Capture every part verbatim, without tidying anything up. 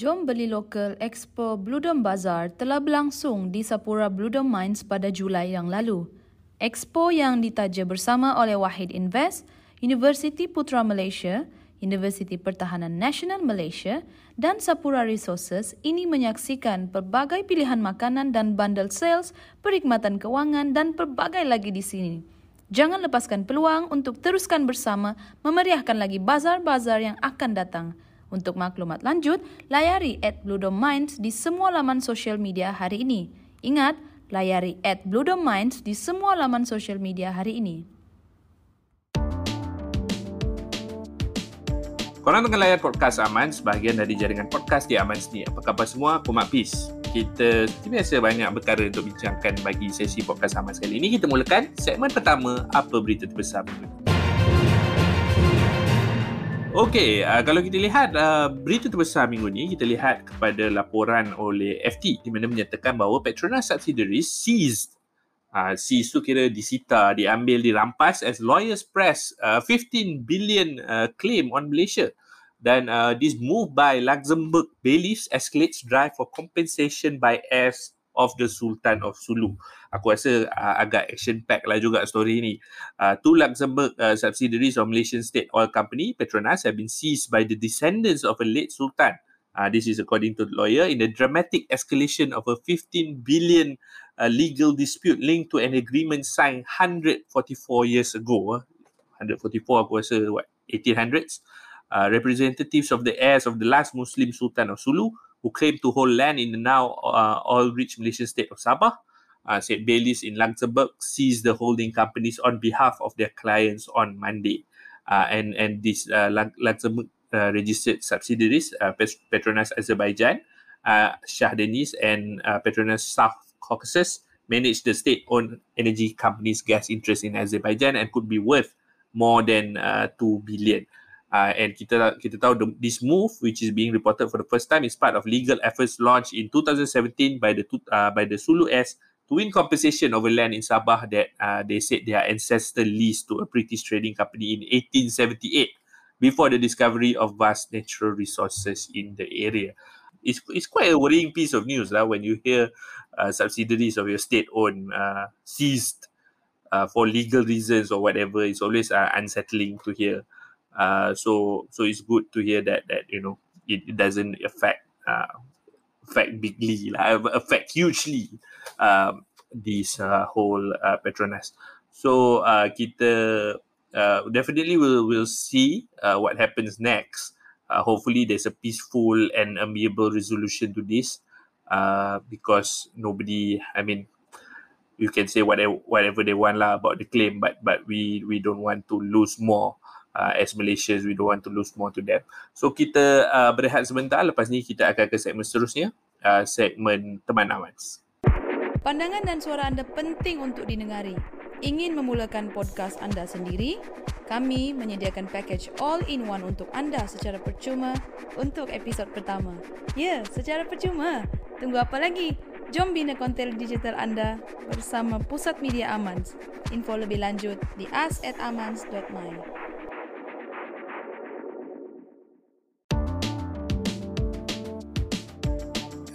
Jom Beli Lokal Expo Blue Dome Bazaar telah berlangsung di Sapura Blue Dome Mines pada Julai yang lalu. Expo yang ditaja bersama oleh Wahid Invest, Universiti Putra Malaysia, Universiti Pertahanan Nasional Malaysia dan Sapura Resources ini menyaksikan pelbagai pilihan makanan dan bundle sales, perkhidmatan kewangan dan pelbagai lagi di sini. Jangan lepaskan peluang untuk teruskan bersama memeriahkan lagi bazar-bazar yang akan datang. Untuk maklumat lanjut, layari at BlueDeMinds di semua laman sosial media hari ini. Ingat, layari at BlueDeMinds di semua laman sosial media hari ini. Korang tengah layar Podcast Aman, sebahagian dari jaringan podcast di Aman sini. Apa khabar semua? Aku Mak Peace. Kita seperti biasa banyak perkara untuk bincangkan bagi sesi Podcast Aman sekali ini. Kita mulakan segmen pertama, Apa Berita Terbesar Minggu ini. Okey, uh, kalau kita lihat uh, berita terbesar minggu ini, kita lihat kepada laporan oleh F T di mana menyatakan bahawa Petronas subsidiaries seized. Uh, seize tu kira disita, diambil, dirampas as lawyers press uh, fifteen billion uh, claim on Malaysia. Dan uh, this move by Luxembourg bailiffs escalates drive for compensation by heirs of the Sultan of Sulu. Aku rasa uh, agak action pack lah juga story ni. Uh, two Luxembourg uh, subsidiaries of Malaysian state oil company Petronas have been seized by the descendants of a late Sultan. Uh, this is according to the lawyer in the dramatic escalation of a fifteen billion a legal dispute linked to an agreement signed one hundred forty-four years ago. one hundred forty-four aku rasa what, eighteen hundreds. Uh, representatives of the heirs of the last Muslim Sultan of Sulu who claimed to hold land in the now uh, oil-rich Malaysian state of Sabah uh, said bailiffs in Luxembourg seized the holding companies on behalf of their clients on Monday. Uh, and, and this uh, Luxembourg uh, registered subsidiaries, uh, Petronas Azerbaijan, uh, Shah Deniz and uh, Petronas South Caucasus manage the state-owned energy company's gas interest in Azerbaijan and could be worth more than uh, two billion. Uh, and kita kita tahu the, this move, which is being reported for the first time, is part of legal efforts launched in twenty seventeen by the uh, by the Sulu heirs to win compensation over land in Sabah that uh, they said their ancestors leased to a British trading company in eighteen seventy-eight before the discovery of vast natural resources in the area. It's, it's quite a worrying piece of news lah when you hear uh, subsidiaries of your state-owned uh, seized uh, for legal reasons or whatever. It's always uh, unsettling to hear. Uh, so so it's good to hear that that you know it, it doesn't affect uh, affect bigly lah, affect hugely um, this uh, whole uh, Petronas. So uh, kita uh, definitely will will see uh, what happens next. Uh, hopefully, there's a peaceful and amiable resolution to this, uh, because nobody. I mean, you can say whatever whatever they want lah about the claim, but but we we don't want to lose more uh, as Malaysians. We don't want to lose more to them. So kita uh, berehat sebentar. Lepas ni kita akan ke segmen seterusnya, uh, segmen Teman Amans. Pandangan dan suara anda penting untuk didengari. Ingin memulakan podcast anda sendiri? Kami menyediakan package all-in-one untuk anda secara percuma untuk episod pertama. Ya, secara percuma. Tunggu apa lagi? Jom bina konten digital anda bersama Pusat Media Amans. Info lebih lanjut di us at amans dot my.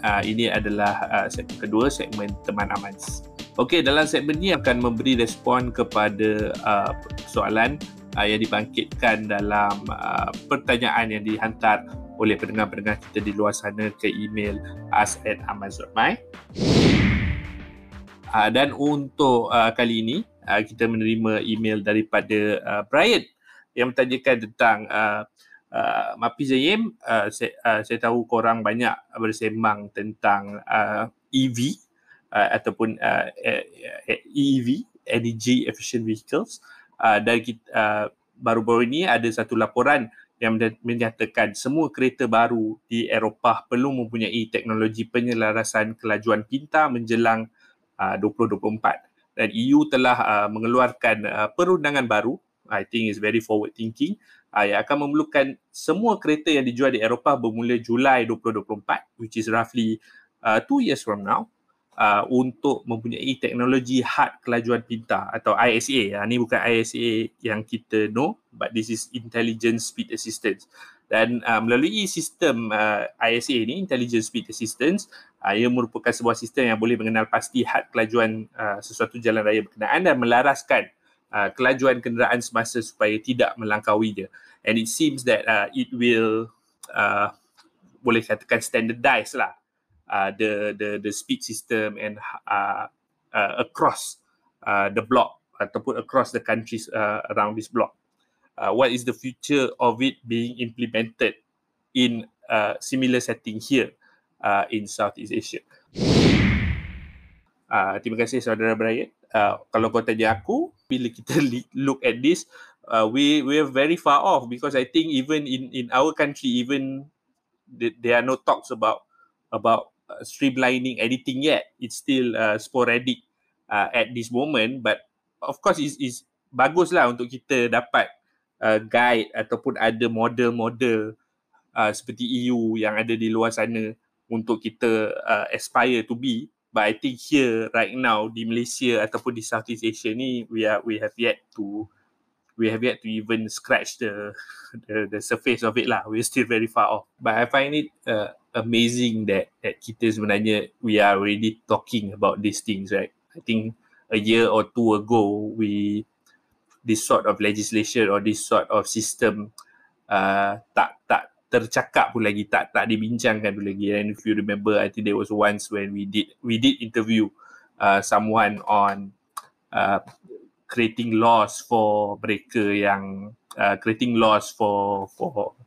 Uh, ini adalah uh, segmen kedua, segmen Teman Amans. Okey, dalam segmen ini akan memberi respon kepada uh, soalan uh, yang dibangkitkan dalam uh, pertanyaan yang dihantar oleh pendengar-pendengar kita di luar sana ke email us at amans dot my. Uh, dan untuk uh, kali ini, uh, kita menerima email daripada uh, Brian yang bertanyakan tentang uh, uh, Mapi Zayim, uh, saya, uh, saya tahu korang banyak bersembang tentang uh, E V. Uh, ataupun uh, E V, Energy Efficient Vehicles. Uh, dan kita, uh, baru-baru ini ada satu laporan yang menyatakan semua kereta baru di Eropah perlu mempunyai teknologi penyelarasan kelajuan pintar menjelang uh, twenty twenty-four. Dan E U telah uh, mengeluarkan uh, perundangan baru, I think is very forward thinking, uh, yang akan memerlukan semua kereta yang dijual di Eropah bermula Julai twenty twenty-four, which is roughly uh, two years from now, Uh, untuk mempunyai teknologi had kelajuan pintar atau I S A. Uh, ini bukan I S A yang kita know, but this is Intelligent Speed Assistance. Dan uh, melalui sistem uh, I S A ni, Intelligent Speed Assistance, uh, ia merupakan sebuah sistem yang boleh mengenal pasti had kelajuan uh, sesuatu jalan raya berkenaan dan melaraskan uh, kelajuan kenderaan semasa supaya tidak melangkauinya. And it seems that uh, it will uh, boleh katakan standardize lah uh, the the the speed system and uh, uh, across uh, the block ataupun across the countries uh, around this block. Uh, what is the future of it being implemented in a uh, similar setting here uh, in Southeast Asia? Uh, terima kasih saudara Brian. Uh, kalau kau tanya aku, bila kita look at this, uh, we we are very far off, because I think even in in our country, even th- there are no talks about about uh, streamlining anything yet. It's still uh, sporadic uh, at this moment, but of course is is baguslah untuk kita dapat Uh, guide ataupun ada model-model uh, seperti E U yang ada di luar sana untuk kita uh, aspire to be. But I think here right now di Malaysia ataupun di Southeast Asia ni, we are we have yet to we have yet to even scratch the the, the surface of it lah. We're still very far off. But I find it uh, amazing that that kita sebenarnya we are already talking about these things, right? I think a year or two ago we this sort of legislation or this sort of system uh, tak tak tercakap pun lagi, tak tak dibincangkan pun lagi. And if you remember, I think there was once when we did we did interview uh, someone on uh, creating laws for mereka yang uh, creating laws for for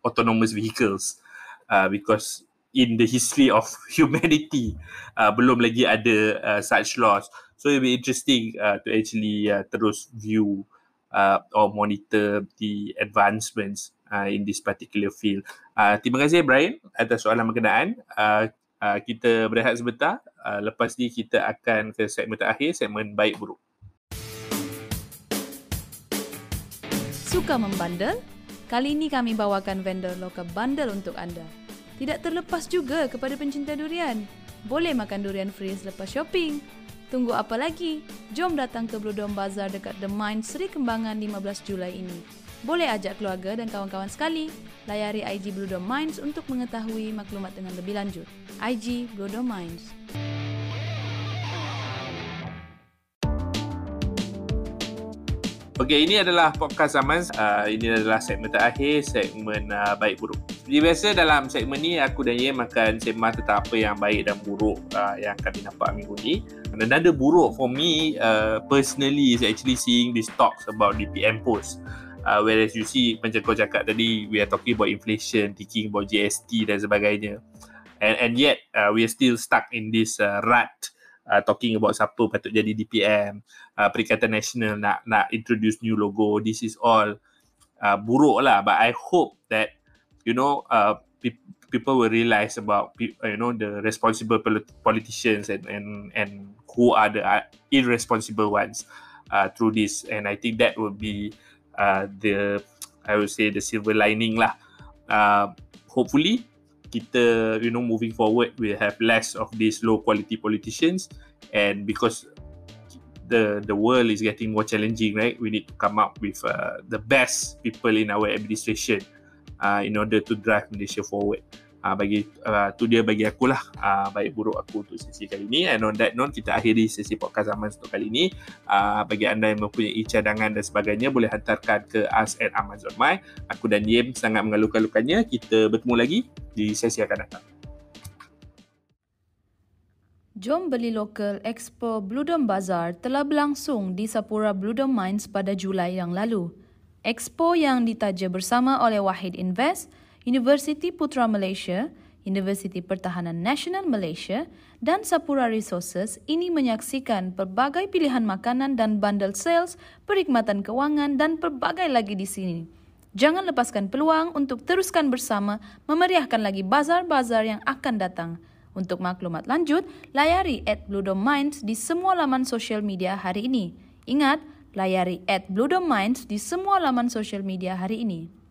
autonomous vehicles, uh, because in the history of humanity uh, belum lagi ada uh, such laws. So it'll be interesting uh, to actually uh, terus view uh, or monitor the advancements uh, in this particular field. Uh, terima kasih Brian atas soalan berkenaan. Uh, uh, kita berehat sebentar. Uh, lepas ni kita akan ke segmen terakhir, segmen baik buruk. Suka membandel? Kali ini kami bawakan vendor lokal bandel untuk anda. Tidak terlepas juga kepada pencinta durian. Boleh makan durian free selepas shopping. Tunggu apa lagi? Jom datang ke Blue Dome Bazar dekat The Mine Sri Kembangan lima belas Julai ini. Boleh ajak keluarga dan kawan-kawan sekali. Layari I G Blue Dome Mines untuk mengetahui maklumat dengan lebih lanjut. I G Blue Dome Mines. Okey, ini adalah Podcast Aman. Uh, ini adalah segmen terakhir, segmen uh, baik buruk. Seperti biasa dalam segmen ni, aku dan Yem akan sembang tentang apa yang baik dan buruk uh, yang kami nampak minggu ni. Dan ada buruk for me uh, personally is actually seeing these talks about D P M post. Uh, whereas you see, macam kau cakap tadi, we are talking about inflation, thinking about G S T dan sebagainya. And and yet, uh, we are still stuck in this uh, rut uh, talking about siapa patut jadi D P M, uh, Perikatan Nasional nak, nak introduce new logo. This is all uh, buruk lah. But I hope that you know, uh, pe- people will realise about pe- you know the responsible polit- politicians and, and and who are the uh, irresponsible ones uh, through this, and I think that will be uh, the I would say the silver lining lah. Uh, hopefully, kita you know moving forward we'll have less of these low quality politicians, and because the the world is getting more challenging, right? We need to come up with uh, the best people in our administration. Uh, in order to drive Malaysia forward. Uh, bagi uh, tu dia bagi akulah uh, baik buruk aku untuk sesi kali ini. And on that note, kita akhiri sesi Podcast Aman untuk kali ini. Uh, bagi anda yang mempunyai cadangan dan sebagainya, boleh hantarkan ke us at amans dot my. Aku dan Yem sangat mengalukan-alukannya. Kita bertemu lagi di sesi akan datang. Jom Beli Lokal Expo Blue Dome Bazar telah berlangsung di Sapura Blue Dome Mines pada Julai yang lalu. Expo yang ditaja bersama oleh Wahid Invest, Universiti Putra Malaysia, Universiti Pertahanan Nasional Malaysia dan Sapura Resources ini menyaksikan pelbagai pilihan makanan dan bundle sales, perkhidmatan kewangan dan pelbagai lagi di sini. Jangan lepaskan peluang untuk teruskan bersama memeriahkan lagi bazar-bazar yang akan datang. Untuk maklumat lanjut, layari at Blue Dome Mines di semua laman sosial media hari ini. Ingat, layari at Blue Dome Minds di semua laman sosial media hari ini.